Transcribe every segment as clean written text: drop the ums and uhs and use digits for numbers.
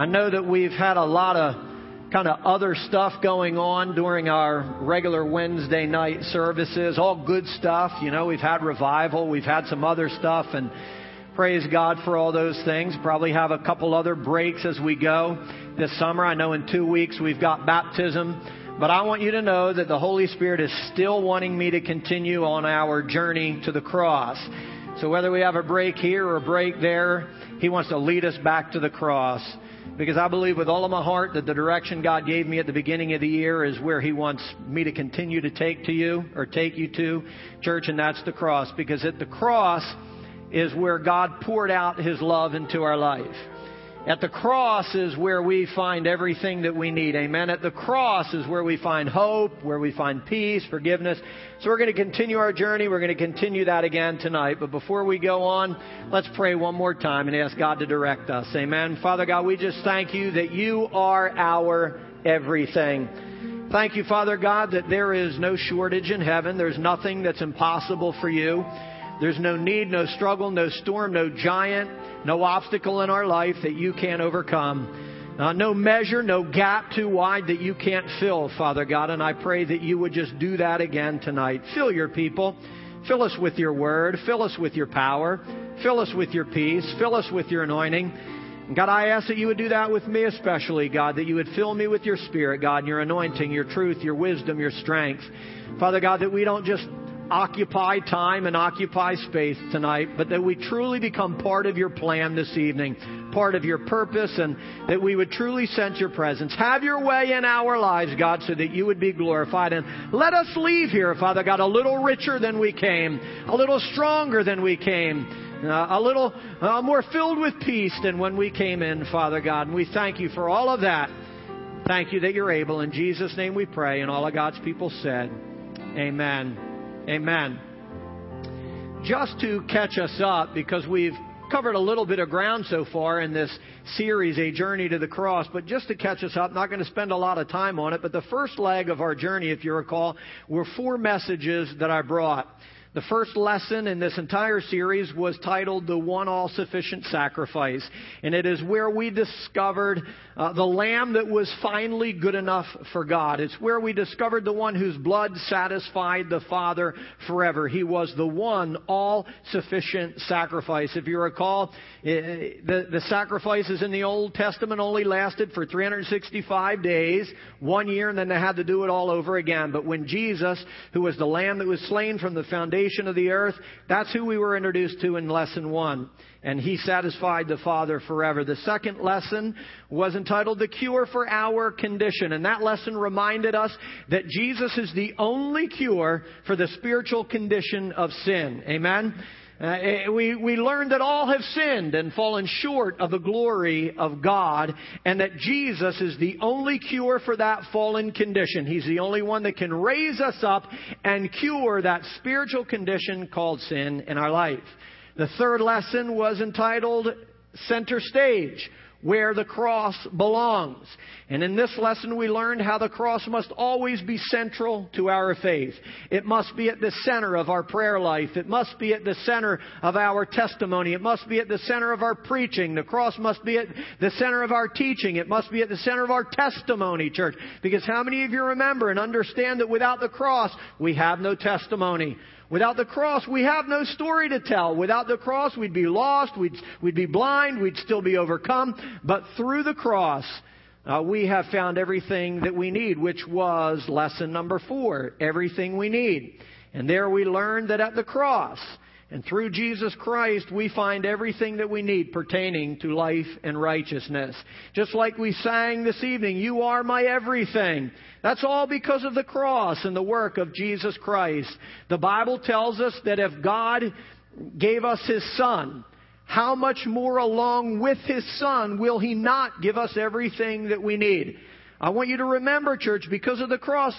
I know that we've had a lot of kind of other stuff going on during our regular Wednesday night services, all good stuff. You know, we've had revival, we've had some other stuff, and praise God for all those things. Probably have a couple other breaks as we go this summer. I know in 2 weeks we've got baptism. But I want you to know that the Holy Spirit is still wanting me to continue on our journey to the cross. So whether we have a break here or a break there, He wants to lead us back to the cross. Because I believe with all of my heart that the direction God gave me at the beginning of the year is where He wants me to continue to take you to, church, and that's the cross. Because at the cross is where God poured out His love into our life. At the cross is where we find everything that we need. Amen. At the cross is where we find hope, where we find peace, forgiveness. So we're going to continue our journey. We're going to continue that again tonight. But before we go on, let's pray one more time and ask God to direct us. Amen. Father God, we just thank You that You are our everything. Thank You, Father God, that there is no shortage in heaven. There's nothing that's impossible for You. There's no need, no struggle, no storm, no giant, no obstacle in our life that You can't overcome. No measure, no gap too wide that You can't fill, Father God. And I pray that You would just do that again tonight. Fill Your people. Fill us with Your word. Fill us with Your power. Fill us with Your peace. Fill us with Your anointing. And God, I ask that You would do that with me especially, God, that You would fill me with Your Spirit, God, and Your anointing, Your truth, Your wisdom, Your strength. Father God, that we don't just occupy time and occupy space tonight, but that we truly become part of Your plan this evening, part of Your purpose, and that we would truly sense Your presence. Have Your way in our lives, God, so that You would be glorified. And let us leave here, Father God, a little richer than we came, a little stronger than we came, a little more filled with peace than when we came in, Father God. And we thank You for all of that. Thank You that You're able. In Jesus' name we pray. And all of God's people said, amen. Amen. Just to catch us up, because we've covered a little bit of ground so far in this series, A Journey to the Cross, but just to catch us up, not going to spend a lot of time on it, but the first leg of our journey, if you recall, were 4 messages that I brought. The first lesson in this entire series was titled The One All-Sufficient Sacrifice, and it is where we discovered the Lamb that was finally good enough for God. It's where we discovered the One whose blood satisfied the Father forever. He was the One All-Sufficient Sacrifice. If you recall, the sacrifices in the Old Testament only lasted for 365 days, 1 year, and then they had to do it all over again. But when Jesus, who was the Lamb that was slain from the foundation of the earth, that's who we were introduced to in lesson 1. And He satisfied the Father forever. The second lesson was entitled The Cure for Our Condition. And that lesson reminded us that Jesus is the only cure for the spiritual condition of sin. Amen? We learned that all have sinned and fallen short of the glory of God, and that Jesus is the only cure for that fallen condition. He's the only one that can raise us up and cure that spiritual condition called sin in our life. The third lesson was entitled Center Stage, Where the Cross Belongs. And in this lesson we learned how the cross must always be central to our faith. It must be at the center of our prayer life. It must be at the center of our testimony. It must be at the center of our preaching. The cross must be at the center of our teaching. It must be at the center of our testimony, church. Because how many of you remember and understand that without the cross we have no testimony? Without the cross, we have no story to tell. Without the cross, we'd be lost, we'd be blind, we'd still be overcome. But through the cross, we have found everything that we need, which was lesson number 4, everything we need. And there we learned that at the cross and through Jesus Christ, we find everything that we need pertaining to life and righteousness. Just like we sang this evening, You are my everything. That's all because of the cross and the work of Jesus Christ. The Bible tells us that if God gave us His Son, how much more along with His Son will He not give us everything that we need? I want you to remember, church, because of the cross,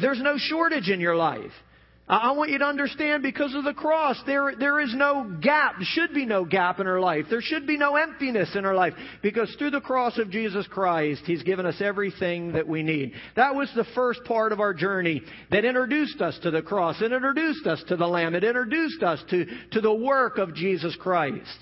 there's no shortage in your life. I want you to understand, because of the cross, there is no gap. There should be no gap in our life. There should be no emptiness in our life. Because through the cross of Jesus Christ, He's given us everything that we need. That was the first part of our journey that introduced us to the cross. It introduced us to the Lamb. It introduced us to the work of Jesus Christ.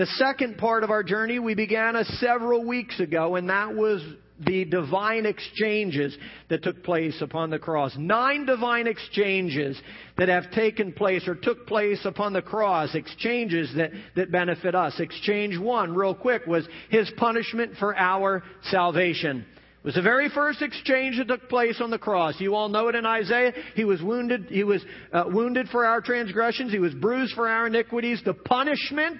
The second part of our journey we began several weeks ago, and that was the divine exchanges that took place upon the cross. 9 divine exchanges that have taken place or took place upon the cross. Exchanges that benefit us. Exchange 1, real quick, was His punishment for our salvation. It was the very first exchange that took place on the cross. You all know it in Isaiah. He was wounded. He was wounded for our transgressions. He was bruised for our iniquities. The punishment,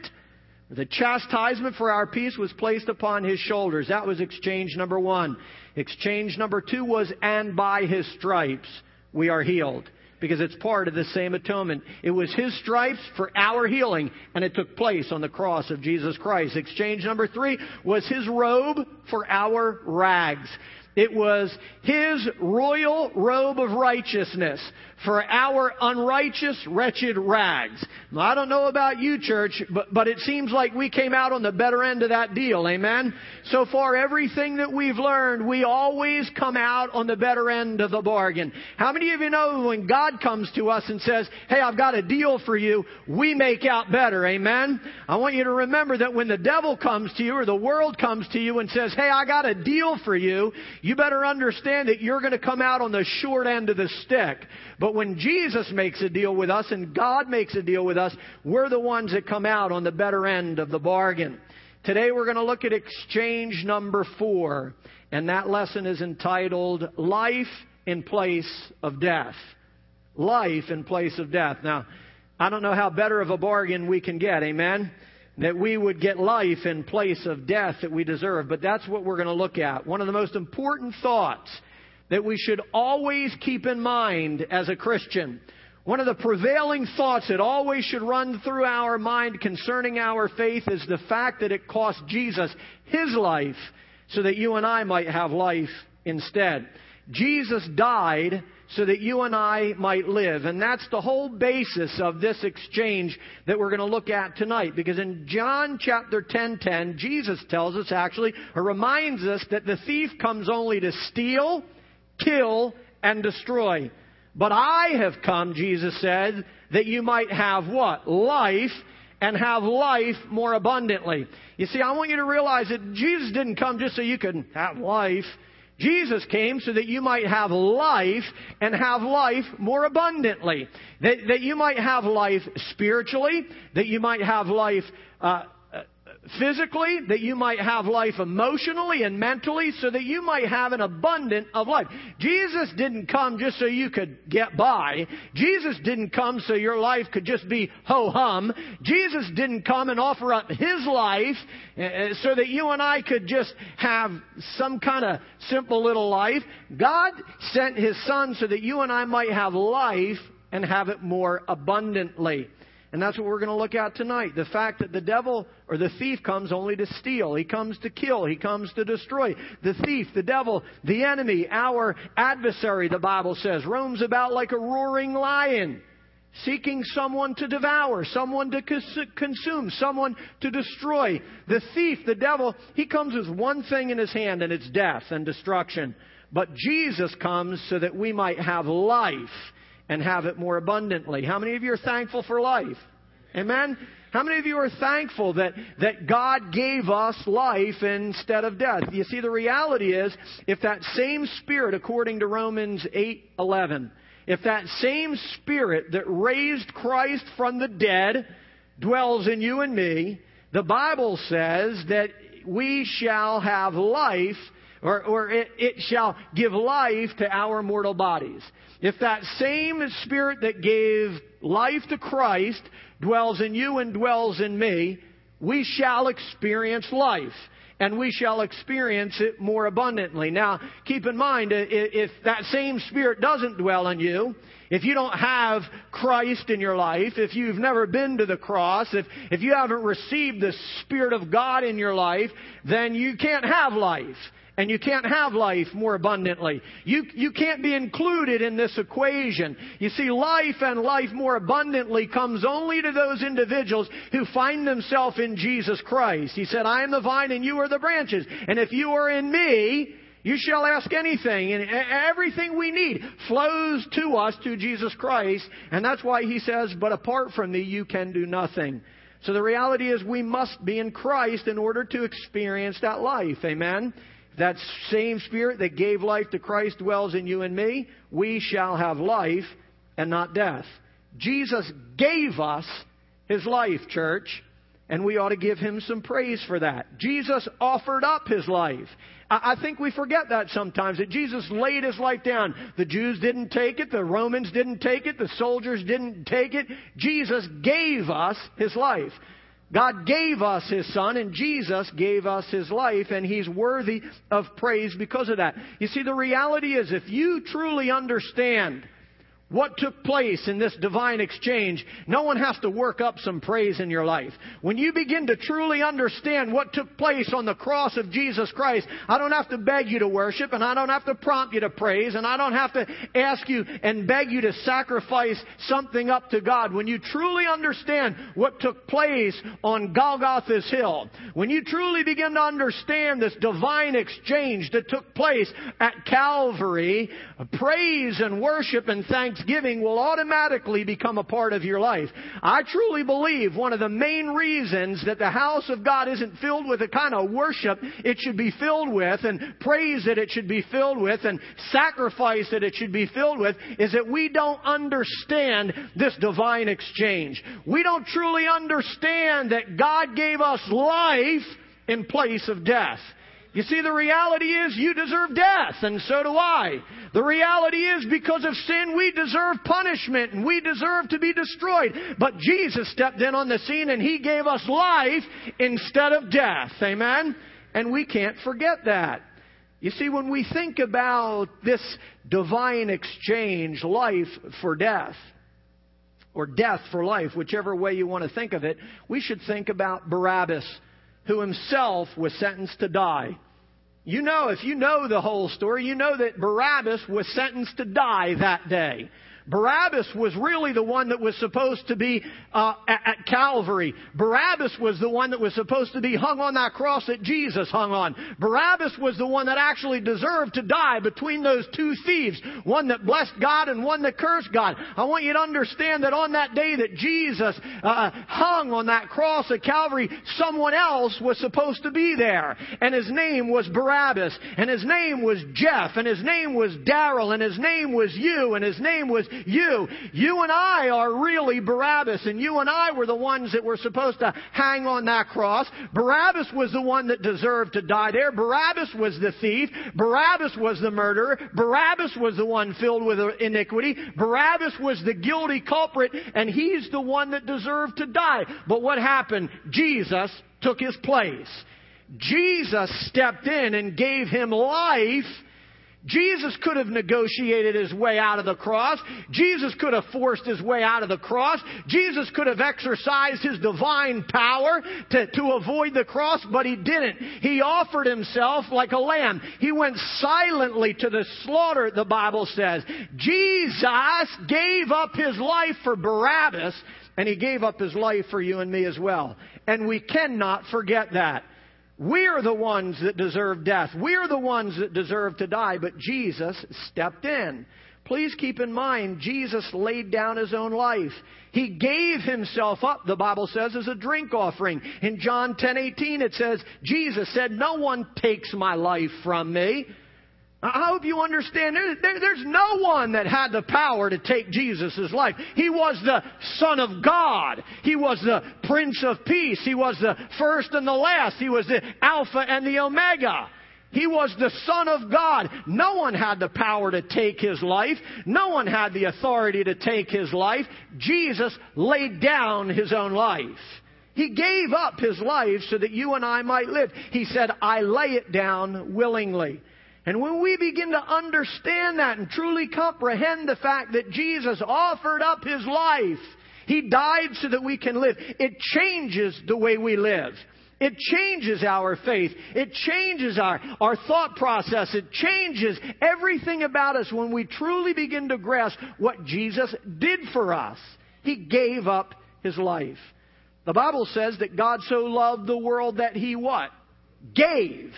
the chastisement for our peace was placed upon His shoulders. That was exchange number 1. Exchange number 2 was, and by His stripes we are healed. Because it's part of the same atonement. It was His stripes for our healing. And it took place on the cross of Jesus Christ. Exchange number 3 was His robe for our rags. It was His royal robe of righteousness for our unrighteous, wretched rags. Now, I don't know about you, church, but it seems like we came out on the better end of that deal. Amen? So far, everything that we've learned, we always come out on the better end of the bargain. How many of you know when God comes to us and says, hey, I've got a deal for you, we make out better. Amen? I want you to remember that when the devil comes to you or the world comes to you and says, hey, I got a deal for you, you better understand that you're going to come out on the short end of the stick. But when Jesus makes a deal with us and God makes a deal with us, we're the ones that come out on the better end of the bargain. Today we're going to look at exchange number 4. And that lesson is entitled, Life in Place of Death. Life in Place of Death. Now, I don't know how better of a bargain we can get, amen? That we would get life in place of death that we deserve. But that's what we're going to look at. One of the most important thoughts that we should always keep in mind as a Christian. One of the prevailing thoughts that always should run through our mind concerning our faith is the fact that it cost Jesus His life so that you and I might have life instead. Jesus died so that you and I might live. And that's the whole basis of this exchange that we're going to look at tonight. Because in John chapter 10:10, Jesus tells us actually, or reminds us, that the thief comes only to steal, kill, and destroy. But I have come, Jesus said, that you might have what? Life. And have life more abundantly. You see, I want you to realize that Jesus didn't come just so you could have life. Jesus came so that you might have life and have life more abundantly. That you might have life spiritually, that you might have life physically, that you might have life emotionally and mentally, so that you might have an abundant of life. Jesus didn't come just so you could get by. Jesus didn't come so your life could just be ho-hum. Jesus didn't come and offer up His life so that you and I could just have some kind of simple little life. God sent His Son so that you and I might have life and have it more abundantly. And that's what we're going to look at tonight. The fact that the devil or the thief comes only to steal. He comes to kill. He comes to destroy. The thief, the devil, the enemy, our adversary, the Bible says, roams about like a roaring lion, seeking someone to devour, someone to consume, someone to destroy. The thief, the devil, he comes with one thing in his hand, and it's death and destruction. But Jesus comes so that we might have life. And have it more abundantly. How many of you are thankful for life? Amen? How many of you are thankful that God gave us life instead of death? You see, the reality is, if that same Spirit, according to Romans 8:11, if that same Spirit that raised Christ from the dead dwells in you and me, the Bible says that we shall have life, or it shall give life to our mortal bodies. If that same Spirit that gave life to Christ dwells in you and dwells in me, we shall experience life. And we shall experience it more abundantly. Now, keep in mind, if that same Spirit doesn't dwell in you, if you don't have Christ in your life, if you've never been to the cross, if you haven't received the Spirit of God in your life, then you can't have life. And you can't have life more abundantly. You can't be included in this equation. You see, life and life more abundantly comes only to those individuals who find themselves in Jesus Christ. He said, I am the vine and you are the branches. And if you are in me, you shall ask anything. And everything we need flows to us through Jesus Christ. And that's why He says, but apart from me, you can do nothing. So the reality is we must be in Christ in order to experience that life. Amen? That same Spirit that gave life to Christ dwells in you and me. We shall have life and not death. Jesus gave us His life, church, and we ought to give Him some praise for that. Jesus offered up His life. I think we forget that sometimes, that Jesus laid His life down. The Jews didn't take it. The Romans didn't take it. The soldiers didn't take it. Jesus gave us His life. God gave us His Son, and Jesus gave us His life, and He's worthy of praise because of that. You see, the reality is, if you truly understand what took place in this divine exchange, no one has to work up some praise in your life. When you begin to truly understand what took place on the cross of Jesus Christ, I don't have to beg you to worship, and I don't have to prompt you to praise, and I don't have to ask you and beg you to sacrifice something up to God. When you truly understand what took place on Golgotha's hill, when you truly begin to understand this divine exchange that took place at Calvary, praise and worship and thanksgiving will automatically become a part of your life. I truly believe one of the main reasons that the house of God isn't filled with the kind of worship it should be filled with, and praise that it should be filled with, and sacrifice that it should be filled with, is that we don't understand this divine exchange. We don't truly understand that God gave us life in place of death. You see, the reality is you deserve death, and so do I. The reality is, because of sin, we deserve punishment, and we deserve to be destroyed. But Jesus stepped in on the scene, and He gave us life instead of death. Amen? And we can't forget that. You see, when we think about this divine exchange, life for death, or death for life, whichever way you want to think of it, we should think about Barabbas, who himself was sentenced to die. You know, if you know the whole story, you know that Barabbas was sentenced to die that day. Barabbas was really the one that was supposed to be at Calvary. Barabbas was the one that was supposed to be hung on that cross that Jesus hung on. Barabbas was the one that actually deserved to die between those two thieves, one that blessed God and one that cursed God. I want you to understand that on that day that Jesus hung on that cross at Calvary, someone else was supposed to be there. And his name was Barabbas. And his name was Jeff. And his name was Daryl. And his name was you. And his name was you. You and I are really Barabbas, and you and I were the ones that were supposed to hang on that cross. Barabbas was the one that deserved to die there. Barabbas was the thief. Barabbas was the murderer. Barabbas was the one filled with iniquity. Barabbas was the guilty culprit, and he's the one that deserved to die. But what happened? Jesus took his place. Jesus stepped in and gave him life. Jesus could have negotiated His way out of the cross. Jesus could have forced His way out of the cross. Jesus could have exercised His divine power to avoid the cross, but He didn't. He offered Himself like a lamb. He went silently to the slaughter, the Bible says. Jesus gave up His life for Barabbas, and He gave up His life for you and me as well. And we cannot forget that. We're the ones that deserve death. We're the ones that deserve to die, but Jesus stepped in. Please keep in mind, Jesus laid down His own life. He gave Himself up, the Bible says, as a drink offering. In John 10:18 it says, Jesus said, "No one takes my life from me." I hope you understand, there's no one that had the power to take Jesus' life. He was the Son of God. He was the Prince of Peace. He was the first and the last. He was the Alpha and the Omega. He was the Son of God. No one had the power to take His life. No one had the authority to take His life. Jesus laid down His own life. He gave up His life so that you and I might live. He said, "I lay it down willingly." And when we begin to understand that and truly comprehend the fact that Jesus offered up His life, He died so that we can live, it changes the way we live. It changes our faith. It changes our thought process. It changes everything about us when we truly begin to grasp what Jesus did for us. He gave up His life. The Bible says that God so loved the world that He what? Gave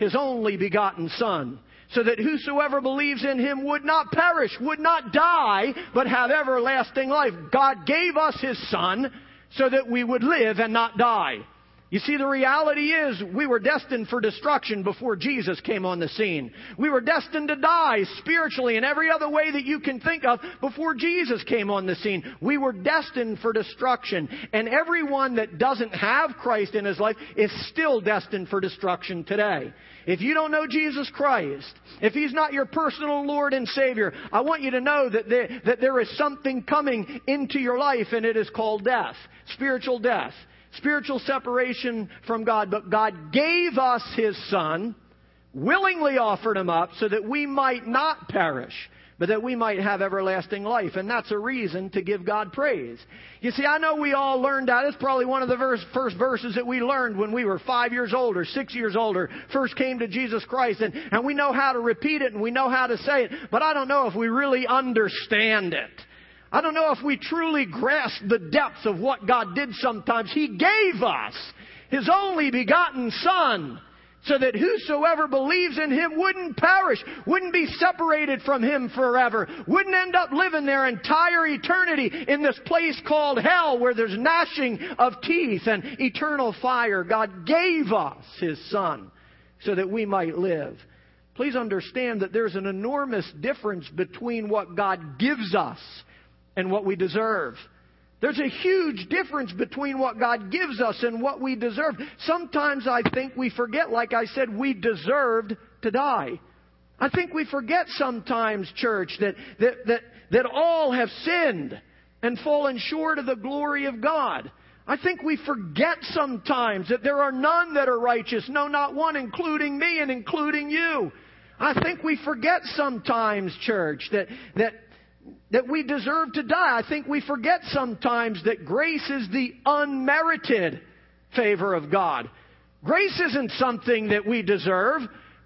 His only begotten Son, so that whosoever believes in Him would not perish, would not die, but have everlasting life. God gave us His Son so that we would live and not die. You see, the reality is we were destined for destruction before Jesus came on the scene. We were destined to die spiritually in every other way that you can think of before Jesus came on the scene. We were destined for destruction. And everyone that doesn't have Christ in his life is still destined for destruction today. If you don't know Jesus Christ, if He's not your personal Lord and Savior, I want you to know that there is something coming into your life, and it is called death, spiritual death. Spiritual separation from God. But God gave us His Son, willingly offered Him up so that we might not perish, but that we might have everlasting life. And that's a reason to give God praise. You see, I know we all learned that. It's probably one of the first verses that we learned when we were 5 years old or 6 years old or first came to Jesus Christ. And we know how to repeat it and we know how to say it. But I don't know if we really understand it. I don't know if we truly grasp the depths of what God did sometimes. He gave us His only begotten Son so that whosoever believes in Him wouldn't perish, wouldn't be separated from Him forever, wouldn't end up living their entire eternity in this place called hell where there's gnashing of teeth and eternal fire. God gave us His Son so that we might live. Please understand that there's an enormous difference between what God gives us and what we deserve. There's a huge difference between what God gives us and what we deserve. Sometimes I think we forget, like I said, we deserved to die. I think we forget sometimes, church, that all have sinned and fallen short of the glory of God. I think we forget sometimes that there are none that are righteous. No, not one, including me and including you. I think we forget sometimes, church, that we deserve to die. I think we forget sometimes that grace is the unmerited favor of God. Grace isn't something that we deserve.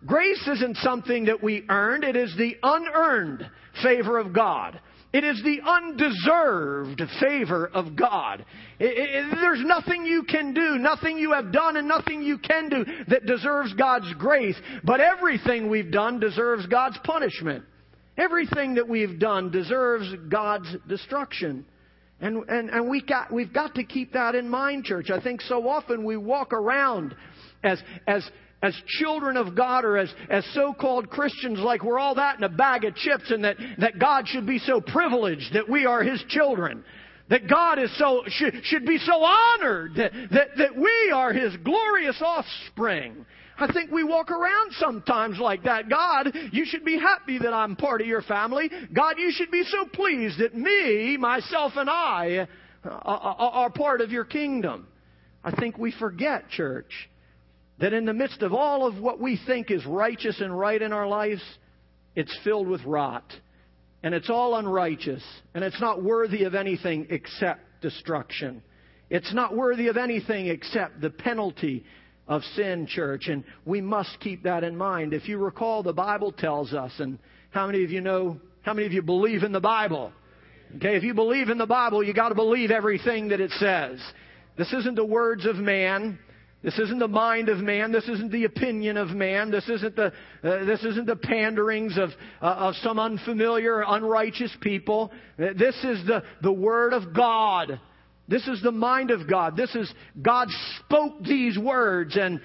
Grace isn't something that we earned. It is the unearned favor of God. It is the undeserved favor of God. There's nothing you can do, nothing you have done, and nothing you can do that deserves God's grace. But everything we've done deserves God's punishment. Everything that we've done deserves God's destruction. And we've got to keep that in mind, church. I think so often we walk around as children of God or as so-called Christians like we're all that in a bag of chips and that God should be so privileged that we are His children. That God is should be so honored that we are His glorious offspring. I think we walk around sometimes like that. God, you should be happy that I'm part of your family. God, you should be so pleased that me, myself, and I are part of your kingdom. I think we forget, church, that in the midst of all of what we think is righteous and right in our lives, it's filled with rot. And it's all unrighteous. And it's not worthy of anything except destruction. It's not worthy of anything except the penalty of sin, church, and we must keep that in mind. If you recall, the Bible tells us, and how many of you believe in the Bible? Okay, if you believe in the Bible, you got to believe everything that it says. This isn't the words of man. This isn't the mind of man. This isn't the opinion of man. This isn't the panderings of some unfamiliar, unrighteous people. This is the Word of God. This is the mind of God. This is God spoke these words and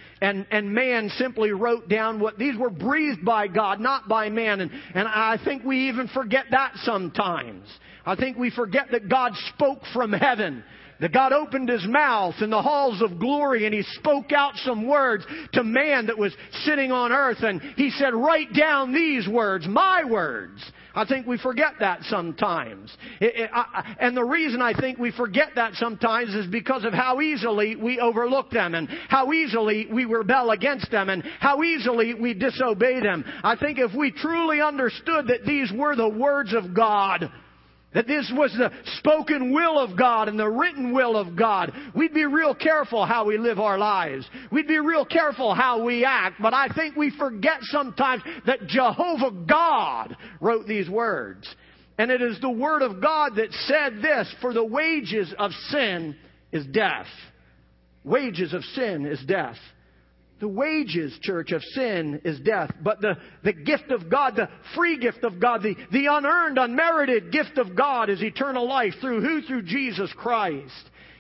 man simply wrote down what these were breathed by God, not by man. And I think we even forget that sometimes. I think we forget that God spoke from heaven. That God opened His mouth in the halls of glory and He spoke out some words to man that was sitting on earth. And He said, write down these words, my words. I think we forget that sometimes. And the reason I think we forget that sometimes is because of how easily we overlook them and how easily we rebel against them and how easily we disobey them. I think if we truly understood that these were the words of God, that this was the spoken will of God and the written will of God, we'd be real careful how we live our lives. We'd be real careful how we act. But I think we forget sometimes that Jehovah God wrote these words. And it is the Word of God that said this, for the wages of sin is death. Wages of sin is death. The wages, church, of sin is death. But the gift of God, the free gift of God, the unearned, unmerited gift of God is eternal life. Through who? Through Jesus Christ.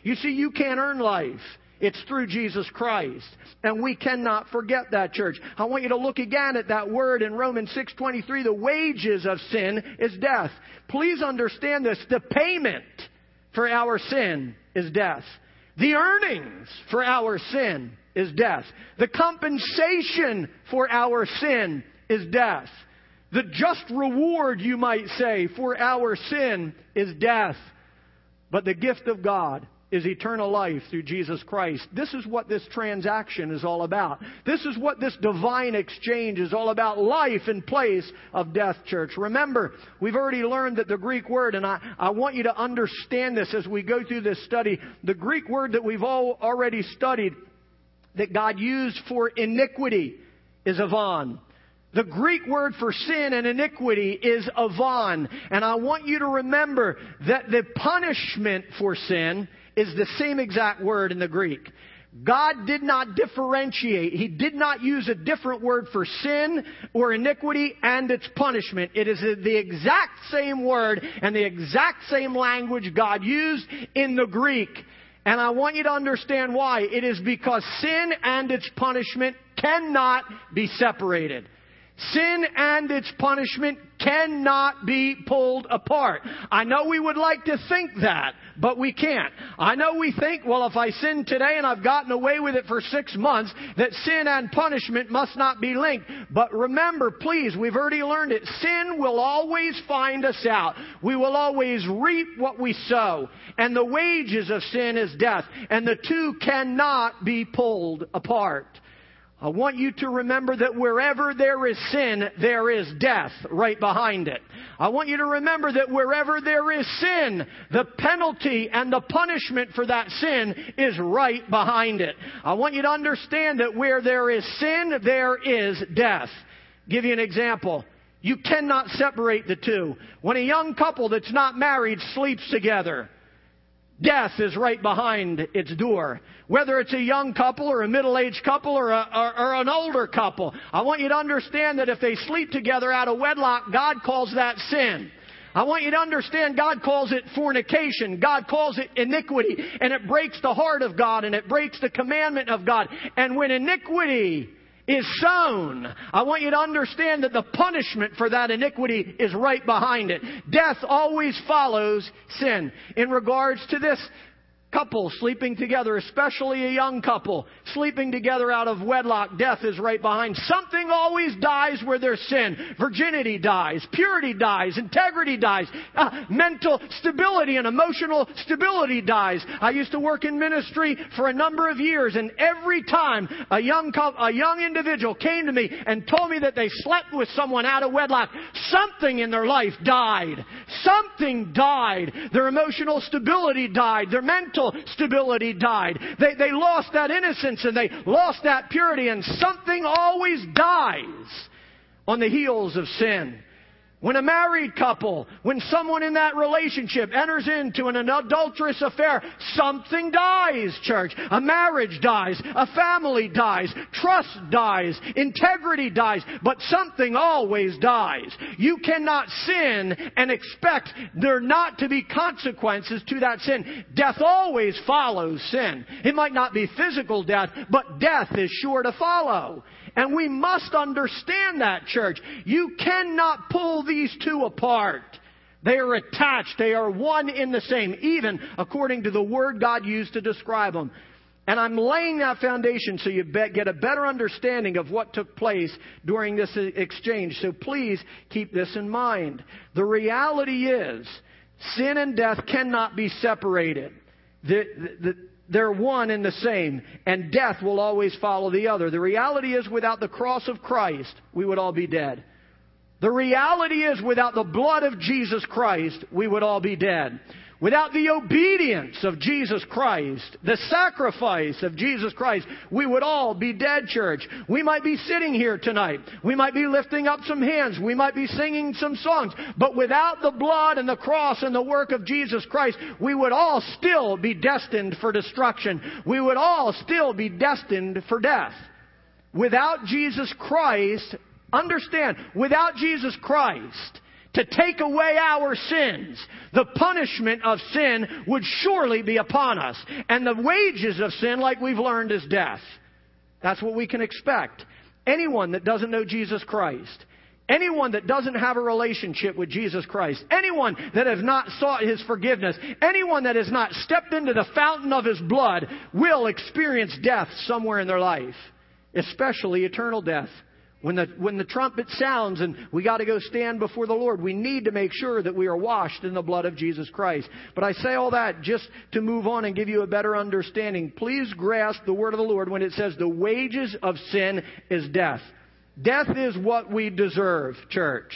You see, you can't earn life. It's through Jesus Christ. And we cannot forget that, church. I want you to look again at that word in Romans 6:23. The wages of sin is death. Please understand this. The payment for our sin is death. The earnings for our sin is death. The compensation for our sin is death. The just reward, you might say, for our sin is death. But the gift of God is eternal life through Jesus Christ. This is what this transaction is all about. This is what this divine exchange is all about. Life in place of death, church. Remember, we've already learned that the Greek word, and I want you to understand this as we go through this study, the Greek word that we've all already studied that God used for iniquity is avon. The Greek word for sin and iniquity is avon. And I want you to remember that the punishment for sin is the same exact word in the Greek. God did not differentiate. He did not use a different word for sin or iniquity and its punishment. It is the exact same word and the exact same language God used in the Greek. And I want you to understand why. It is because sin and its punishment cannot be separated. Sin and its punishment cannot be pulled apart. I know we would like to think that, but we can't. I know we think, well, if I sin today and I've gotten away with it for 6 months, that sin and punishment must not be linked. But remember, please, we've already learned it. Sin will always find us out. We will always reap what we sow. And the wages of sin is death. And the two cannot be pulled apart. I want you to remember that wherever there is sin, there is death right behind it. I want you to remember that wherever there is sin, the penalty and the punishment for that sin is right behind it. I want you to understand that where there is sin, there is death. I'll give you an example. You cannot separate the two. When a young couple that's not married sleeps together, death is right behind its door. Whether it's a young couple or a middle-aged couple or an older couple, I want you to understand that if they sleep together out of wedlock, God calls that sin. I want you to understand God calls it fornication. God calls it iniquity. And it breaks the heart of God and it breaks the commandment of God. And when iniquity is sown, I want you to understand that the punishment for that iniquity is right behind it. Death always follows sin. In regards to this couple sleeping together, especially a young couple sleeping together out of wedlock, death is right behind. Something always dies where there's sin. Virginity dies. Purity dies. Integrity dies. Mental stability and emotional stability dies. I used to work in ministry for a number of years, and every time a young individual came to me and told me that they slept with someone out of wedlock, something in their life died. Something died. Their emotional stability died. Their mental stability died. They lost that innocence and they lost that purity, and something always dies on the heels of sin. When a married couple, when someone in that relationship enters into an adulterous affair, something dies, church. A marriage dies. A family dies. Trust dies. Integrity dies. But something always dies. You cannot sin and expect there not to be consequences to that sin. Death always follows sin. It might not be physical death, but death is sure to follow. And we must understand that, church. You cannot pull these two apart. They are attached. They are one in the same, even according to the word God used to describe them. And I'm laying that foundation so you get a better understanding of what took place during this exchange. So please keep this in mind. The reality is, sin and death cannot be separated. They're one and the same, and death will always follow the other. The reality is, without the cross of Christ, we would all be dead. The reality is, without the blood of Jesus Christ, we would all be dead. Without the obedience of Jesus Christ, the sacrifice of Jesus Christ, we would all be dead, church. We might be sitting here tonight. We might be lifting up some hands. We might be singing some songs. But without the blood and the cross and the work of Jesus Christ, we would all still be destined for destruction. We would all still be destined for death. Without Jesus Christ, understand, without Jesus Christ to take away our sins. The punishment of sin would surely be upon us. And the wages of sin, like we've learned, is death. That's what we can expect. Anyone that doesn't know Jesus Christ, anyone that doesn't have a relationship with Jesus Christ, anyone that has not sought His forgiveness, anyone that has not stepped into the fountain of His blood will experience death somewhere in their life, especially eternal death. When the trumpet sounds and we got to go stand before the Lord, we need to make sure that we are washed in the blood of Jesus Christ. But I say all that just to move on and give you a better understanding. Please grasp the word of the Lord when it says the wages of sin is death. Death is what we deserve, church.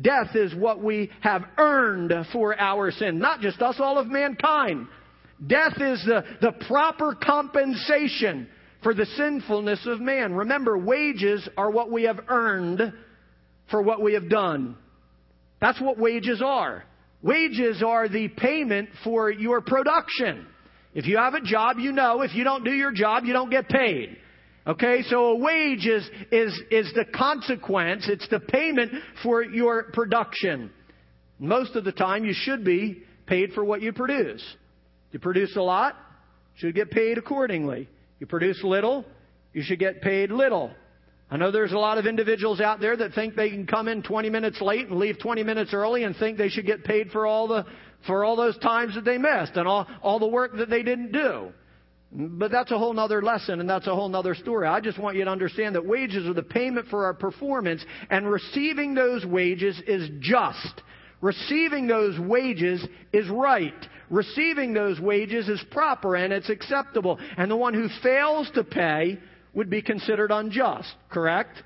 Death is what we have earned for our sin. Not just us, all of mankind. Death is the proper compensation for the sinfulness of man. Remember, wages are what we have earned for what we have done. That's what wages are. Wages are the payment for your production. If you have a job, you know, if you don't do your job, you don't get paid. Okay, so a wage is the consequence. It's the payment for your production. Most of the time, you should be paid for what you produce. You produce a lot, should get paid accordingly. You produce little, you should get paid little. I know there's a lot of individuals out there that think they can come in 20 minutes late and leave 20 minutes early and think they should get paid for all those times that they missed and all the work that they didn't do. But that's a whole nother lesson and that's a whole nother story. I just want you to understand that wages are the payment for our performance, and receiving those wages is just. Receiving those wages is right. Receiving those wages is proper and it's acceptable. And the one who fails to pay would be considered unjust, correct?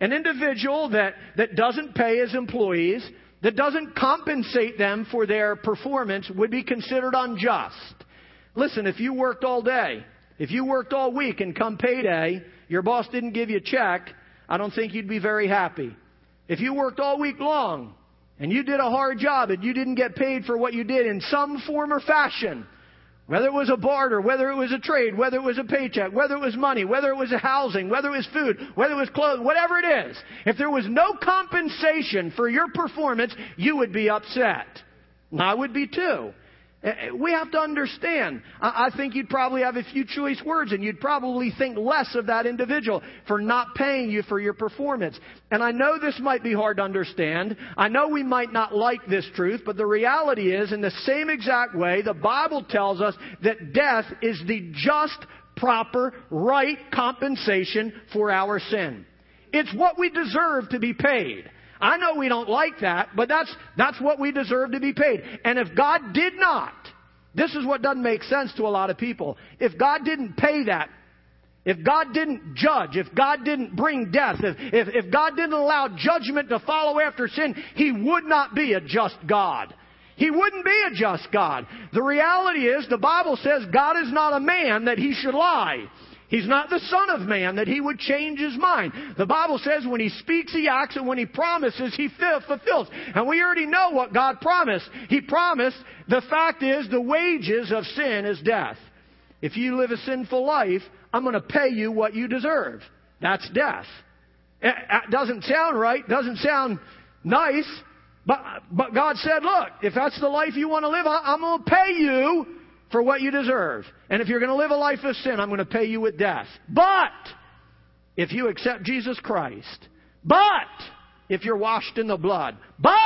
An individual that doesn't pay his employees, that doesn't compensate them for their performance, would be considered unjust. Listen, if you worked all day, if you worked all week and come payday, your boss didn't give you a check, I don't think you'd be very happy. If you worked all week long, and you did a hard job and you didn't get paid for what you did in some form or fashion, whether it was a barter, whether it was a trade, whether it was a paycheck, whether it was money, whether it was housing, whether it was food, whether it was clothes, whatever it is, if there was no compensation for your performance, you would be upset. And I would be too. We have to understand. I think you'd probably have a few choice words and you'd probably think less of that individual for not paying you for your performance. And I know this might be hard to understand. I know we might not like this truth, but the reality is, in the same exact way, the Bible tells us that death is the just, proper, right compensation for our sin. It's what we deserve to be paid. I know we don't like that, but that's what we deserve to be paid. And if God did not, this is what doesn't make sense to a lot of people. If God didn't pay that, if God didn't judge, if God didn't bring death, if God didn't allow judgment to follow after sin, He would not be a just God. He wouldn't be a just God. The reality is, the Bible says God is not a man that He should lie. He's not the Son of Man that He would change His mind. The Bible says when He speaks, He acts, and when He promises, He fulfills. And we already know what God promised. He promised, the fact is, the wages of sin is death. If you live a sinful life, I'm going to pay you what you deserve. That's death. It doesn't sound right, doesn't sound nice, but God said, look, if that's the life you want to live, I'm going to pay you for what you deserve. And if you're going to live a life of sin, I'm going to pay you with death. But if you accept Jesus Christ, but if you're washed in the blood, but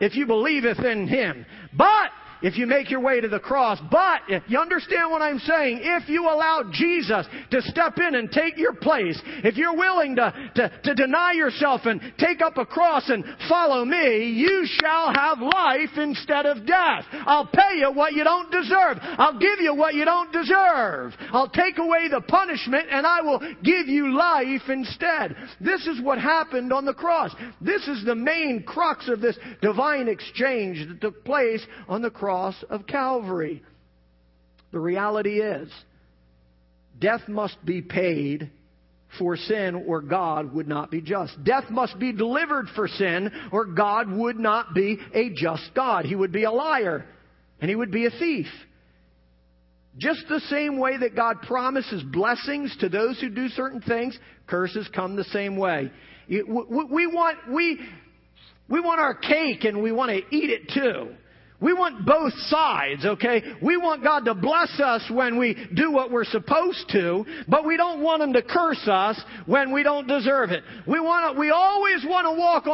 if you believeth in Him, but if you make your way to the cross, but if you understand what I'm saying, if you allow Jesus to step in and take your place, if you're willing to deny yourself and take up a cross and follow me, you shall have life instead of death. I'll pay you what you don't deserve. I'll give you what you don't deserve. I'll take away the punishment and I will give you life instead. This is what happened on the cross. This is the main crux of this divine exchange that took place on the cross of Calvary. The reality is, death must be paid for sin or God would not be just. Death must be delivered for sin or God would not be a just God. He would be a liar and He would be a thief. Just the same way that God promises blessings to those who do certain things, curses come the same way. We want, we We want our cake and we want to eat it too. We want both sides, okay? We want God to bless us when we do what we're supposed to, but we don't want Him to curse us when we don't deserve it. We always want to walk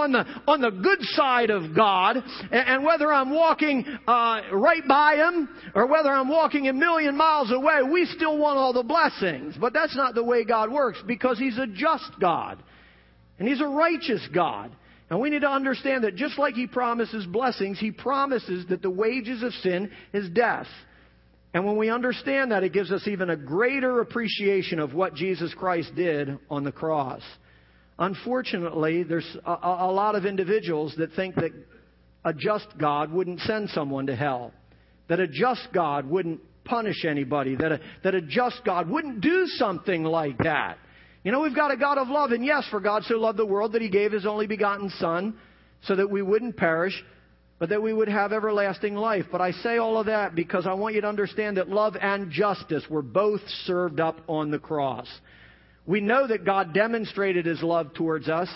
on the good side of God, and whether I'm walking right by Him or whether I'm walking a million miles away, we still want all the blessings. But that's not the way God works, because He's a just God, and He's a righteous God. And we need to understand that just like He promises blessings, He promises that the wages of sin is death. And when we understand that, it gives us even a greater appreciation of what Jesus Christ did on the cross. Unfortunately, there's a lot of individuals that think that a just God wouldn't send someone to hell, that a just God wouldn't punish anybody, that a just God wouldn't do something like that. You know, we've got a God of love, and yes, for God so loved the world that He gave His only begotten Son so that we wouldn't perish, but that we would have everlasting life. But I say all of that because I want you to understand that love and justice were both served up on the cross. We know that God demonstrated His love towards us.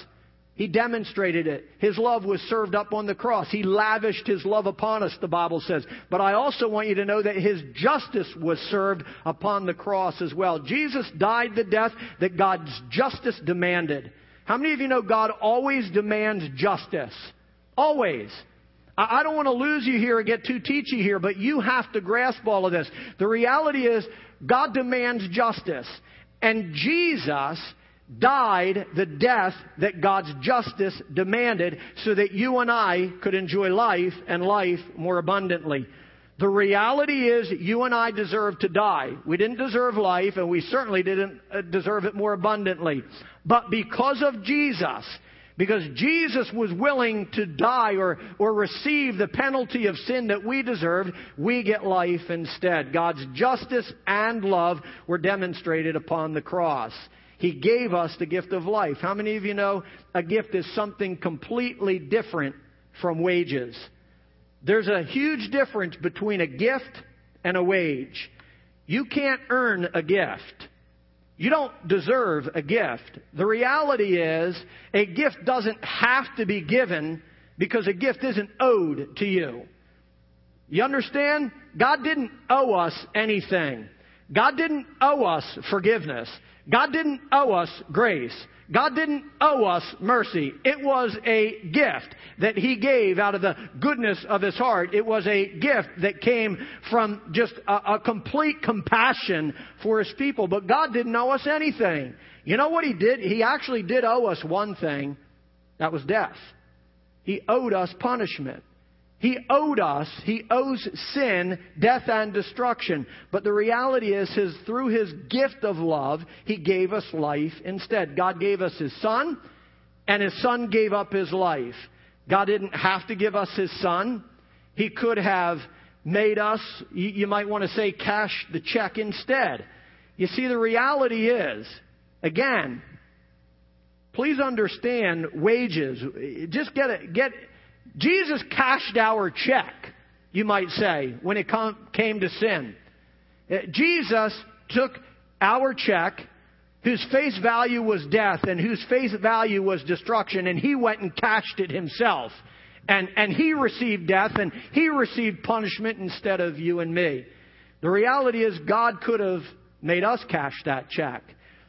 He demonstrated it. His love was served up on the cross. He lavished His love upon us, the Bible says. But I also want you to know that His justice was served upon the cross as well. Jesus died the death that God's justice demanded. How many of you know God always demands justice? Always. I don't want to lose you here or get too teachy here, but you have to grasp all of this. The reality is God demands justice. And Jesus died the death that God's justice demanded so that you and I could enjoy life and life more abundantly. The reality is you and I deserve to die. We didn't deserve life, and we certainly didn't deserve it more abundantly. But because of Jesus, because Jesus was willing to die or receive the penalty of sin that we deserved, we get life instead. God's justice and love were demonstrated upon the cross. He gave us the gift of life. How many of you know a gift is something completely different from wages? There's a huge difference between a gift and a wage. You can't earn a gift. You don't deserve a gift. The reality is a gift doesn't have to be given because a gift isn't owed to you. You understand? God didn't owe us anything. God didn't owe us forgiveness. God didn't owe us grace. God didn't owe us mercy. It was a gift that He gave out of the goodness of His heart. It was a gift that came from just a complete compassion for His people. But God didn't owe us anything. You know what He did? He actually did owe us one thing. That was death. He owed us punishment. He owed us, He owes sin, death, and destruction. But the reality is, through His gift of love, He gave us life instead. God gave us His Son, and His Son gave up His life. God didn't have to give us His Son. He could have made us, you might want to say, cash the check instead. You see, the reality is, again, please understand wages. Just get it. Jesus cashed our check, you might say, when it came to sin. Jesus took our check, whose face value was death and whose face value was destruction, and He went and cashed it Himself. And He received death, and He received punishment instead of you and me. The reality is God could have made us cash that check.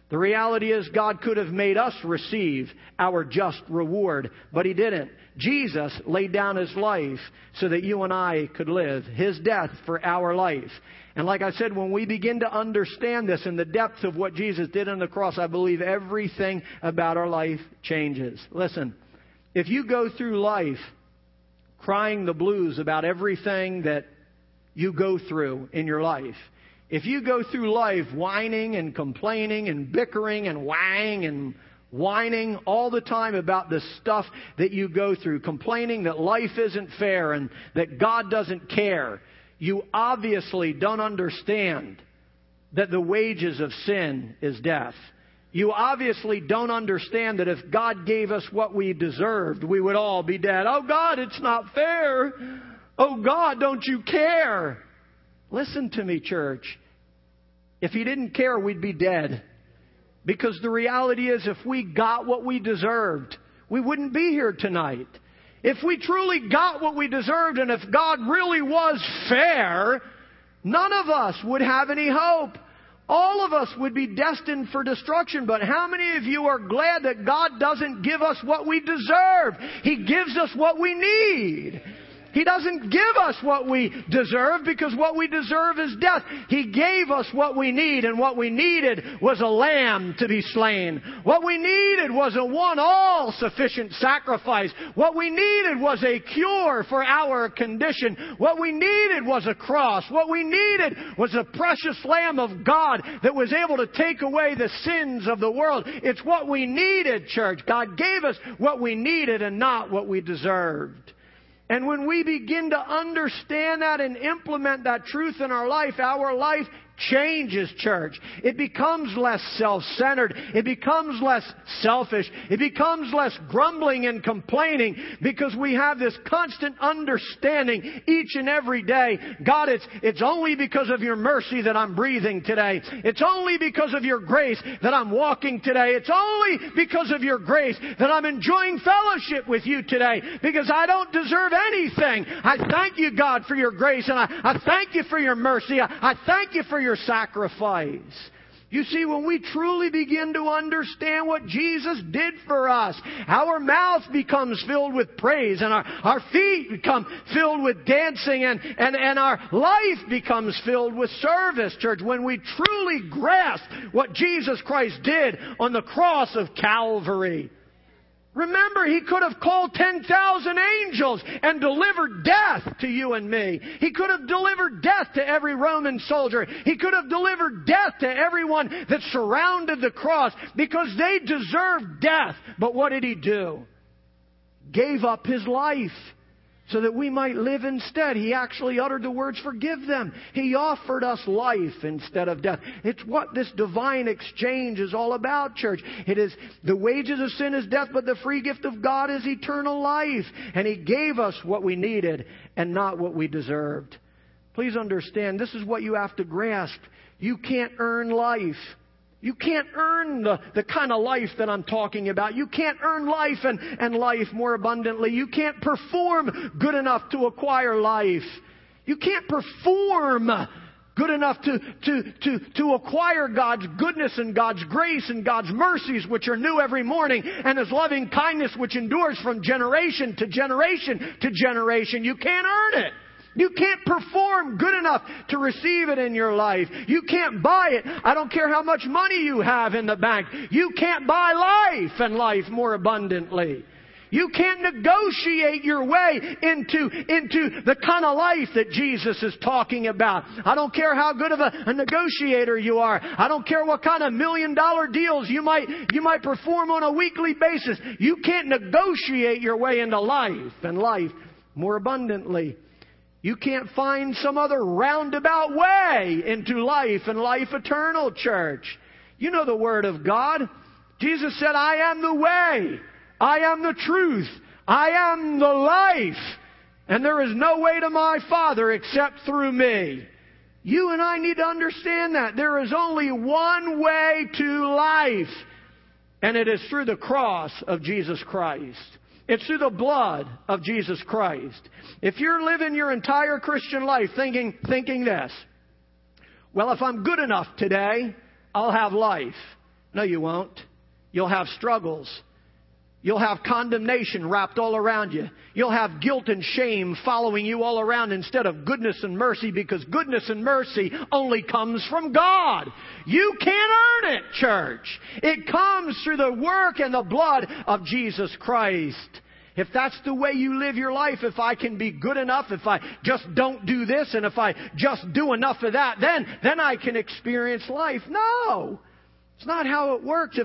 The reality is God could have made us receive our just reward, but He didn't. Jesus laid down His life so that you and I could live. His death for our life. And like I said, when we begin to understand this in the depth of what Jesus did on the cross, I believe everything about our life changes. Listen, if you go through life crying the blues about everything that you go through in your life, if you go through life whining and complaining and bickering and whang and whining all the time about the stuff that you go through, complaining that life isn't fair and that God doesn't care, you obviously don't understand that the wages of sin is death. You obviously don't understand that if God gave us what we deserved, we would all be dead. Oh, God, it's not fair. Oh, God, don't you care? Listen to me, church. If He didn't care, we'd be dead. Because the reality is, if we got what we deserved, we wouldn't be here tonight. If we truly got what we deserved and if God really was fair, none of us would have any hope. All of us would be destined for destruction. But how many of you are glad that God doesn't give us what we deserve? He gives us what we need. He doesn't give us what we deserve because what we deserve is death. He gave us what we need, and what we needed was a lamb to be slain. What we needed was a one all-sufficient sacrifice. What we needed was a cure for our condition. What we needed was a cross. What we needed was a precious Lamb of God that was able to take away the sins of the world. It's what we needed, church. God gave us what we needed and not what we deserved. And when we begin to understand that and implement that truth in our life changes, church. It becomes less self-centered. It becomes less selfish. It becomes less grumbling and complaining because we have this constant understanding each and every day. God, it's only because of your mercy that I'm breathing today. It's only because of your grace that I'm walking today. It's only because of your grace that I'm enjoying fellowship with you today because I don't deserve anything. I thank you, God, for your grace, and I thank you for your mercy. I thank you for your sacrifice. You see, when we truly begin to understand what Jesus did for us, our mouth becomes filled with praise, and our feet become filled with dancing, and our life becomes filled with service, church. When we truly grasp what Jesus Christ did on the cross of Calvary. Remember, He could have called 10,000 angels and delivered death to you and me. He could have delivered death to every Roman soldier. He could have delivered death to everyone that surrounded the cross because they deserved death. But what did He do? Gave up His life so that we might live instead. He actually uttered the words, "Forgive them." He offered us life instead of death. It's what this divine exchange is all about, church. It is the wages of sin is death, but the free gift of God is eternal life. And He gave us what we needed and not what we deserved. Please understand, this is what you have to grasp. You can't earn life. You can't earn the kind of life that I'm talking about. You can't earn life and life more abundantly. You can't perform good enough to acquire life. You can't perform good enough to acquire God's goodness and God's grace and God's mercies, which are new every morning, and His loving kindness, which endures from generation to generation to generation. You can't earn it. You can't perform good enough to receive it in your life. You can't buy it. I don't care how much money you have in the bank. You can't buy life and life more abundantly. You can't negotiate your way into the kind of life that Jesus is talking about. I don't care how good of a negotiator you are. I don't care what kind of million-dollar deals you might perform on a weekly basis. You can't negotiate your way into life and life more abundantly. You can't find some other roundabout way into life and life eternal, church. You know the Word of God. Jesus said, "I am the way. I am the truth. I am the life. And there is no way to my Father except through me." You and I need to understand that. There is only one way to life. And it is through the cross of Jesus Christ. It's through the blood of Jesus Christ. If you're living your entire Christian life thinking this, well, if I'm good enough today, I'll have life. No, you won't. You'll have struggles. You'll have condemnation wrapped all around you. You'll have guilt and shame following you all around instead of goodness and mercy, because goodness and mercy only comes from God. You can't earn it, church. It comes through the work and the blood of Jesus Christ. If that's the way you live your life, if I can be good enough, if I just don't do this, and if I just do enough of that, then I can experience life. No! It's not how it works.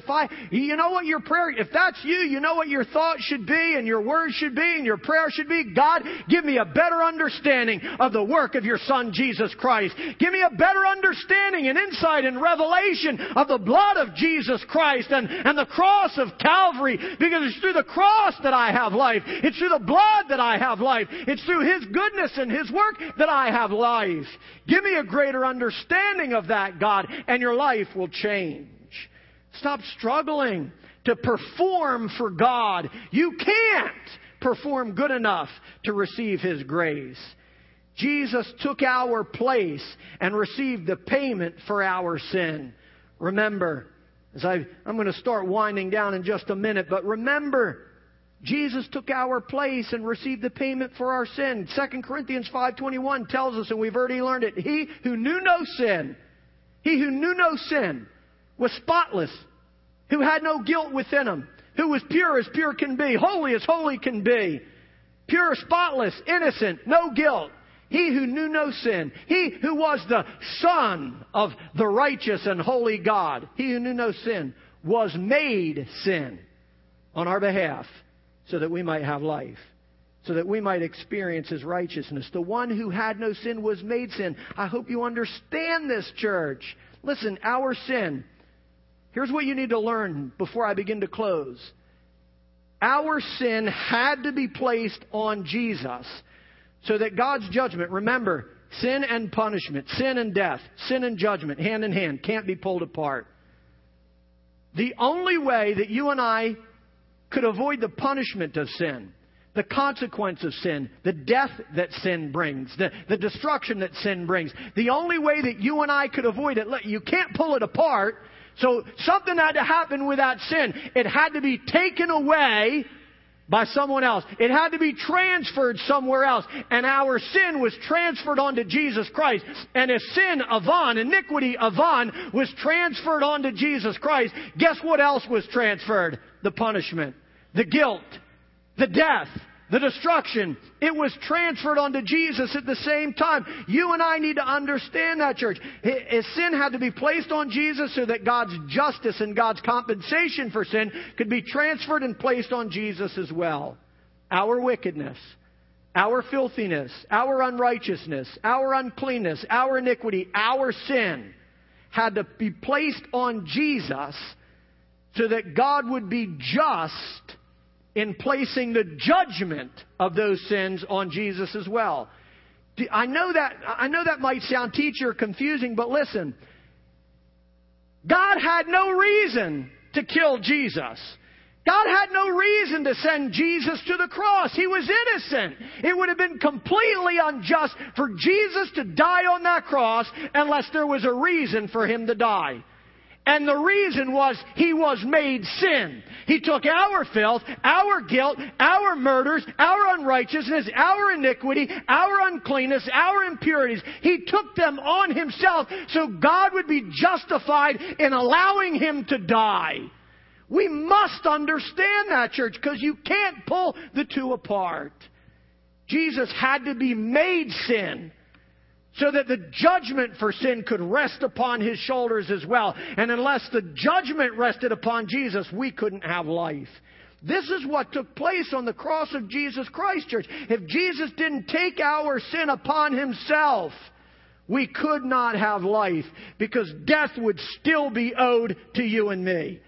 You know what your prayer, if that's you, you know what your thought should be and your words should be and your prayer should be. God, give me a better understanding of the work of your Son, Jesus Christ. Give me a better understanding and insight and revelation of the blood of Jesus Christ and the cross of Calvary, because it's through the cross that I have life. It's through the blood that I have life. It's through His goodness and His work that I have life. Give me a greater understanding of that, God, and your life will change. Stop struggling to perform for God. You can't. perform good enough to receive His grace. Jesus took our place and received the payment for our sin. Remember, as I'm going to start winding down in just a minute, but remember, Jesus took our place and received the payment for our sin. 2 Corinthians 5:21 tells us, and we've already learned it, He who knew no sin was spotless, who had no guilt within Him, who was pure as pure can be, holy as holy can be, pure, spotless, innocent, no guilt. He who knew no sin, He who was the Son of the righteous and holy God, He who knew no sin was made sin on our behalf so that we might have life, so that we might experience His righteousness. The one who had no sin was made sin. I hope you understand this, church. Listen, our sin, here's what you need to learn before I begin to close. Our sin had to be placed on Jesus so that God's judgment, remember, sin and punishment, sin and death, sin and judgment, hand in hand, can't be pulled apart. The only way that you and I could avoid the punishment of sin, the consequence of sin, the death that sin brings, the destruction that sin brings, the only way that you and I could avoid it, you can't pull it apart. So something had to happen with that sin. It had to be taken away by someone else. It had to be transferred somewhere else. And our sin was transferred onto Jesus Christ. And if sin, avon, iniquity, avon, was transferred onto Jesus Christ, guess what else was transferred? The punishment, the guilt, the death, the destruction. It was transferred onto Jesus at the same time. You and I need to understand that, church. His sin had to be placed on Jesus so that God's justice and God's compensation for sin could be transferred and placed on Jesus as well. Our wickedness, our filthiness, our unrighteousness, our uncleanness, our iniquity, our sin had to be placed on Jesus so that God would be just in placing the judgment of those sins on Jesus as well. I know that might sound teacher confusing, but listen. God had no reason to kill Jesus. God had no reason to send Jesus to the cross. He was innocent. It would have been completely unjust for Jesus to die on that cross unless there was a reason for Him to die. And the reason was He was made sin. He took our filth, our guilt, our murders, our unrighteousness, our iniquity, our uncleanness, our impurities. He took them on Himself so God would be justified in allowing Him to die. We must understand that, church, because you can't pull the two apart. Jesus had to be made sin so that the judgment for sin could rest upon His shoulders as well. And unless the judgment rested upon Jesus, we couldn't have life. This is what took place on the cross of Jesus Christ, church. If Jesus didn't take our sin upon Himself, we could not have life, because death would still be owed to you and me.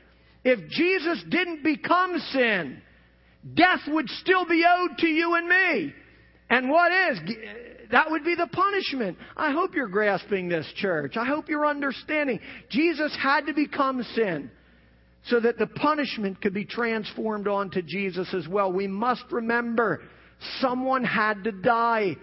If Jesus didn't become sin, death would still be owed to you and me. And what is? That would be the punishment. I hope you're grasping this, church. I hope you're understanding. Jesus had to become sin so that the punishment could be transformed onto Jesus as well. We must remember someone had to die.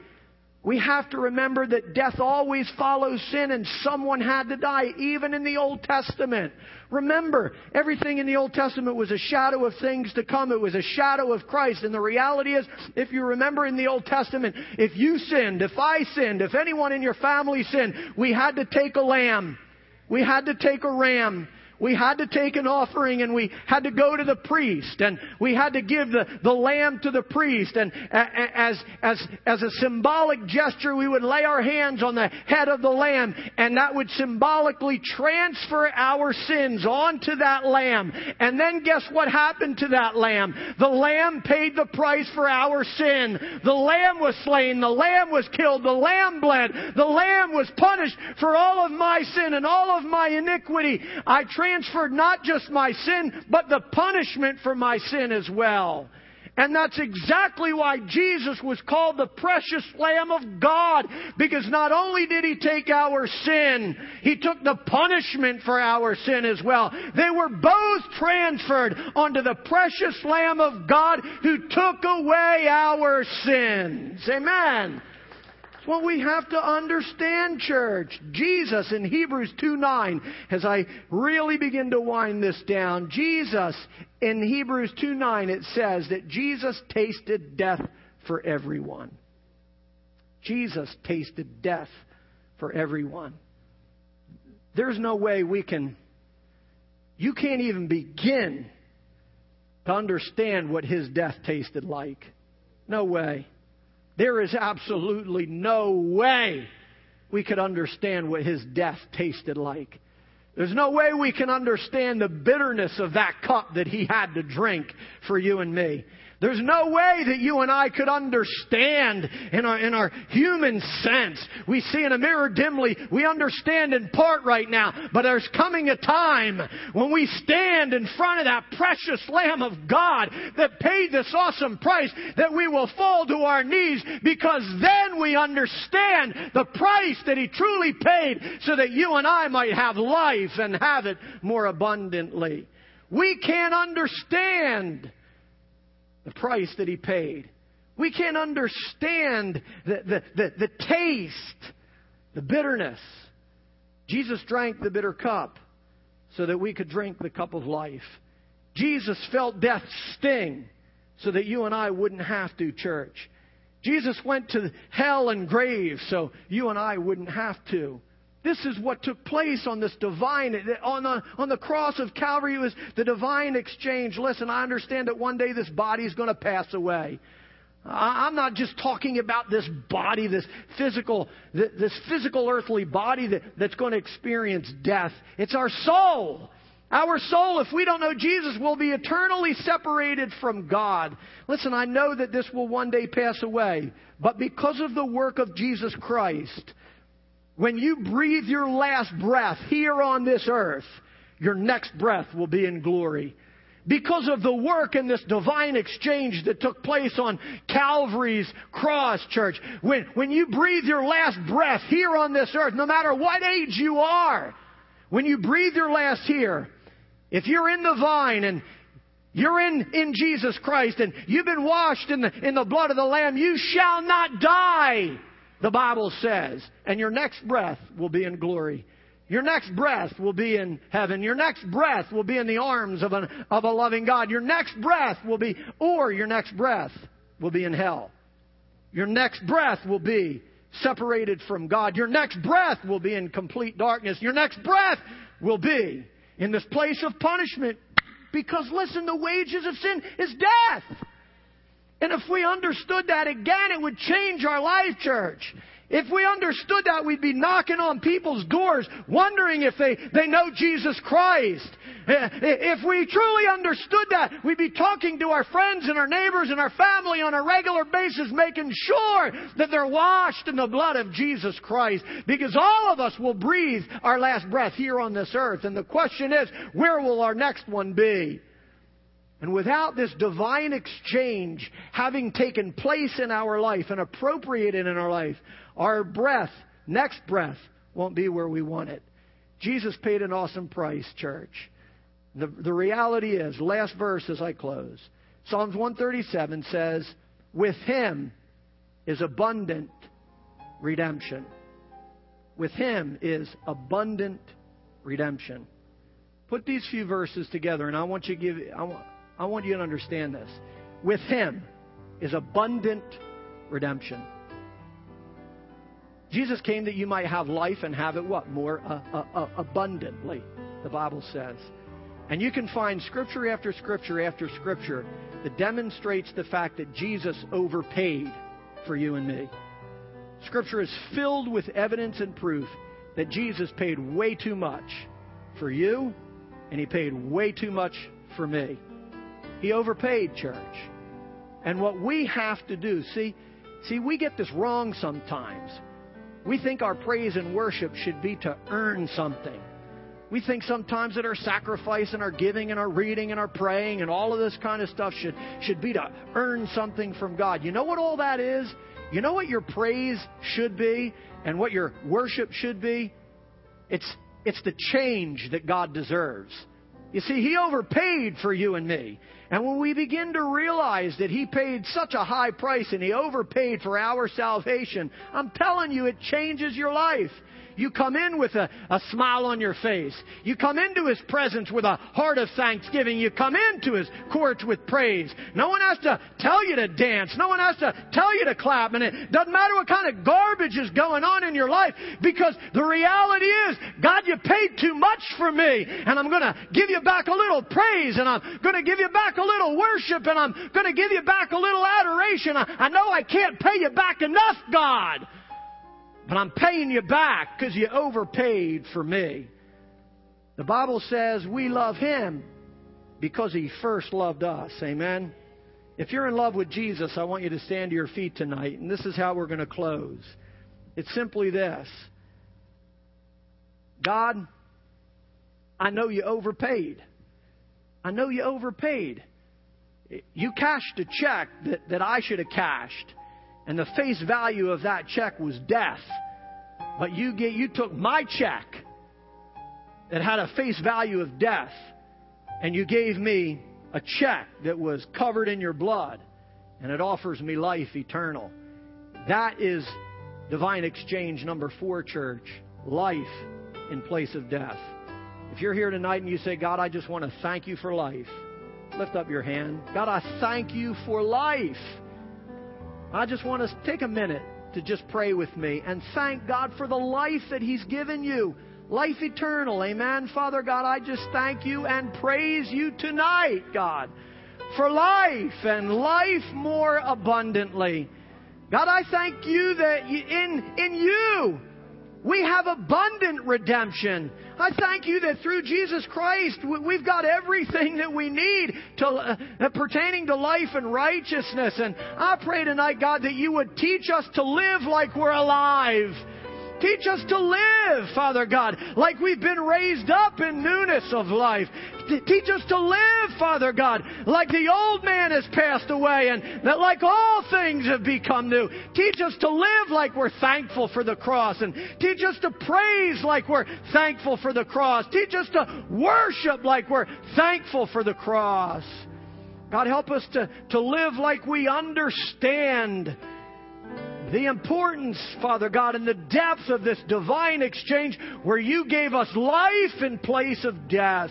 We have to remember that death always follows sin, and someone had to die, even in the Old Testament. Remember, everything in the Old Testament was a shadow of things to come. It was a shadow of Christ. And the reality is, if you remember in the Old Testament, if you sinned, if I sinned, if anyone in your family sinned, we had to take a lamb. We had to take a ram. We had to take an offering, and we had to go to the priest, and we had to give the lamb to the priest. And as a symbolic gesture, we would lay our hands on the head of the lamb, and that would symbolically transfer our sins onto that lamb. And then guess what happened to that lamb? The lamb paid the price for our sin. The lamb was slain. The lamb was killed. The lamb bled. The lamb was punished for all of my sin and all of my iniquity. I transferred not just my sin, but the punishment for my sin as well. And that's exactly why Jesus was called the precious Lamb of God. Because not only did He take our sin, He took the punishment for our sin as well. They were both transferred onto the precious Lamb of God who took away our sins. Amen. That's what we have to understand, church. Jesus in Hebrews 2:9, as I really begin to wind this down, Jesus in Hebrews 2:9, it says that Jesus tasted death for everyone. Jesus tasted death for everyone. There's no way you can't even begin to understand what His death tasted like. No way. There is absolutely no way we could understand what His death tasted like. There's no way we can understand the bitterness of that cup that He had to drink for you and me. There's no way that you and I could understand in our human sense. We see in a mirror dimly. We understand in part right now. But there's coming a time when we stand in front of that precious Lamb of God that paid this awesome price, that we will fall to our knees, because then we understand the price that He truly paid so that you and I might have life and have it more abundantly. We can't understand the price that He paid. We can't understand the taste, the bitterness. Jesus drank the bitter cup so that we could drink the cup of life. Jesus felt death's sting so that you and I wouldn't have to, church. Jesus went to hell and grave so you and I wouldn't have to. This is what took place on this divine, on the cross of Calvary. It was the divine exchange. Listen, I understand that one day this body is going to pass away. I'm not just talking about this body, this physical earthly body that's going to experience death. It's our soul. Our soul, if we don't know Jesus, will be eternally separated from God. Listen, I know that this will one day pass away, but because of the work of Jesus Christ, when you breathe your last breath here on this earth, your next breath will be in glory. Because of the work in this divine exchange that took place on Calvary's cross, church, when you breathe your last breath here on this earth, no matter what age you are, when you breathe your last here, if you're in the vine and you're in Jesus Christ and you've been washed in the blood of the Lamb, you shall not die, the Bible says, and your next breath will be in glory. Your next breath will be in heaven. Your next breath will be in the arms of a loving God. Your next breath will be, or your next breath will be in hell. Your next breath will be separated from God. Your next breath will be in complete darkness. Your next breath will be in this place of punishment. Because listen, the wages of sin is death. And if we understood that again, it would change our life, church. If we understood that, we'd be knocking on people's doors, wondering if they know Jesus Christ. If we truly understood that, we'd be talking to our friends and our neighbors and our family on a regular basis, making sure that they're washed in the blood of Jesus Christ. Because all of us will breathe our last breath here on this earth. And the question is, where will our next one be? And without this divine exchange having taken place in our life and appropriated in our life, our breath, next breath, won't be where we want it. Jesus paid an awesome price, church. The reality is, last verse as I close, Psalms 137 says, with Him is abundant redemption. With Him is abundant redemption. Put these few verses together, and I want you to understand this. With Him is abundant redemption. Jesus came that you might have life and have it what? More abundantly, the Bible says. And you can find Scripture after Scripture after Scripture that demonstrates the fact that Jesus overpaid for you and me. Scripture is filled with evidence and proof that Jesus paid way too much for you, and He paid way too much for me. He overpaid, church. And what we have to do, see, we get this wrong sometimes. We think our praise and worship should be to earn something. We think sometimes that our sacrifice and our giving and our reading and our praying and all of this kind of stuff should be to earn something from God. You know what all that is? You know what your praise should be and what your worship should be? It's the change that God deserves. You see, He overpaid for you and me. And when we begin to realize that He paid such a high price and He overpaid for our salvation, I'm telling you, it changes your life. You come in with a smile on your face. You come into His presence with a heart of thanksgiving. You come into His courts with praise. No one has to tell you to dance. No one has to tell you to clap. And it doesn't matter what kind of garbage is going on in your life, because the reality is, God, you paid too much for me, and I'm going to give you back a little praise, and I'm going to give you back a little worship, and I'm going to give you back a little adoration. I know I can't pay you back enough, God. But I'm paying you back because you overpaid for me. The Bible says we love Him because He first loved us. Amen? If you're in love with Jesus, I want you to stand to your feet tonight. And this is how we're going to close. It's simply this. God, I know you overpaid. I know you overpaid. You cashed a check that I should have cashed. And the face value of that check was death. But you took my check that had a face value of death, and you gave me a check that was covered in your blood, and it offers me life eternal. That is divine exchange number 4, church. Life in place of death. If you're here tonight and you say, God, I just want to thank you for life, lift up your hand. God, I thank you for life. I just want us to take a minute to just pray with me and thank God for the life that He's given you. Life eternal. Amen. Father God, I just thank you and praise you tonight, God, for life and life more abundantly. God, I thank you that in you we have abundant redemption. I thank you that through Jesus Christ, we've got everything that we need pertaining to life and righteousness. And I pray tonight, God, that you would teach us to live like we're alive. Teach us to live, Father God, like we've been raised up in newness of life. Teach us to live, Father God, like the old man has passed away and that like all things have become new. Teach us to live like we're thankful for the cross, and teach us to praise like we're thankful for the cross. Teach us to worship like we're thankful for the cross. God, help us to live like we understand the importance, Father God, and the depth of this divine exchange where you gave us life in place of death.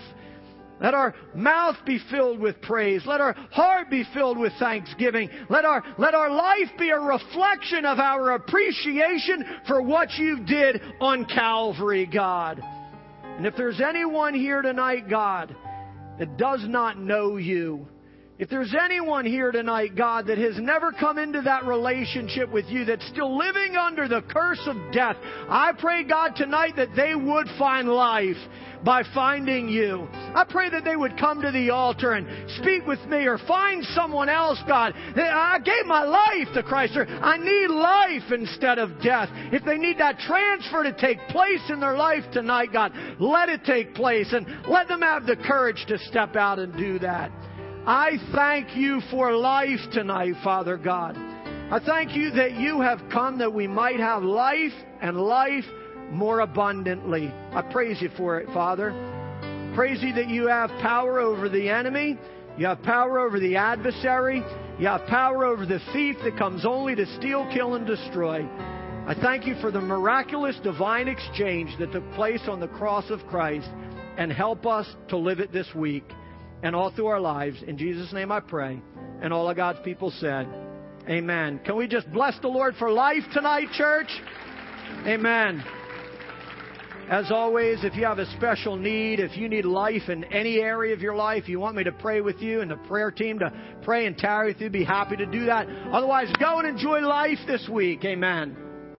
Let our mouth be filled with praise. Let our heart be filled with thanksgiving. Let our life be a reflection of our appreciation for what you did on Calvary, God. And if there's anyone here tonight, God, that does not know you, if there's anyone here tonight, God, that has never come into that relationship with you, that's still living under the curse of death, I pray, God, tonight that they would find life by finding you. I pray that they would come to the altar and speak with me or find someone else, God. I gave my life to Christ. Or I need life instead of death. If they need that transfer to take place in their life tonight, God, let it take place and let them have the courage to step out and do that. I thank you for life tonight, Father God. I thank you that you have come that we might have life and life more abundantly. I praise you for it, Father. Praise you that you have power over the enemy. You have power over the adversary. You have power over the thief that comes only to steal, kill, and destroy. I thank you for the miraculous divine exchange that took place on the cross of Christ, and help us to live it this week and all through our lives. In Jesus' name I pray. And all of God's people said, amen. Can we just bless the Lord for life tonight, church? Amen. As always, if you have a special need, if you need life in any area of your life, you want me to pray with you and the prayer team to pray and tarry with you, be happy to do that. Otherwise, go and enjoy life this week. Amen.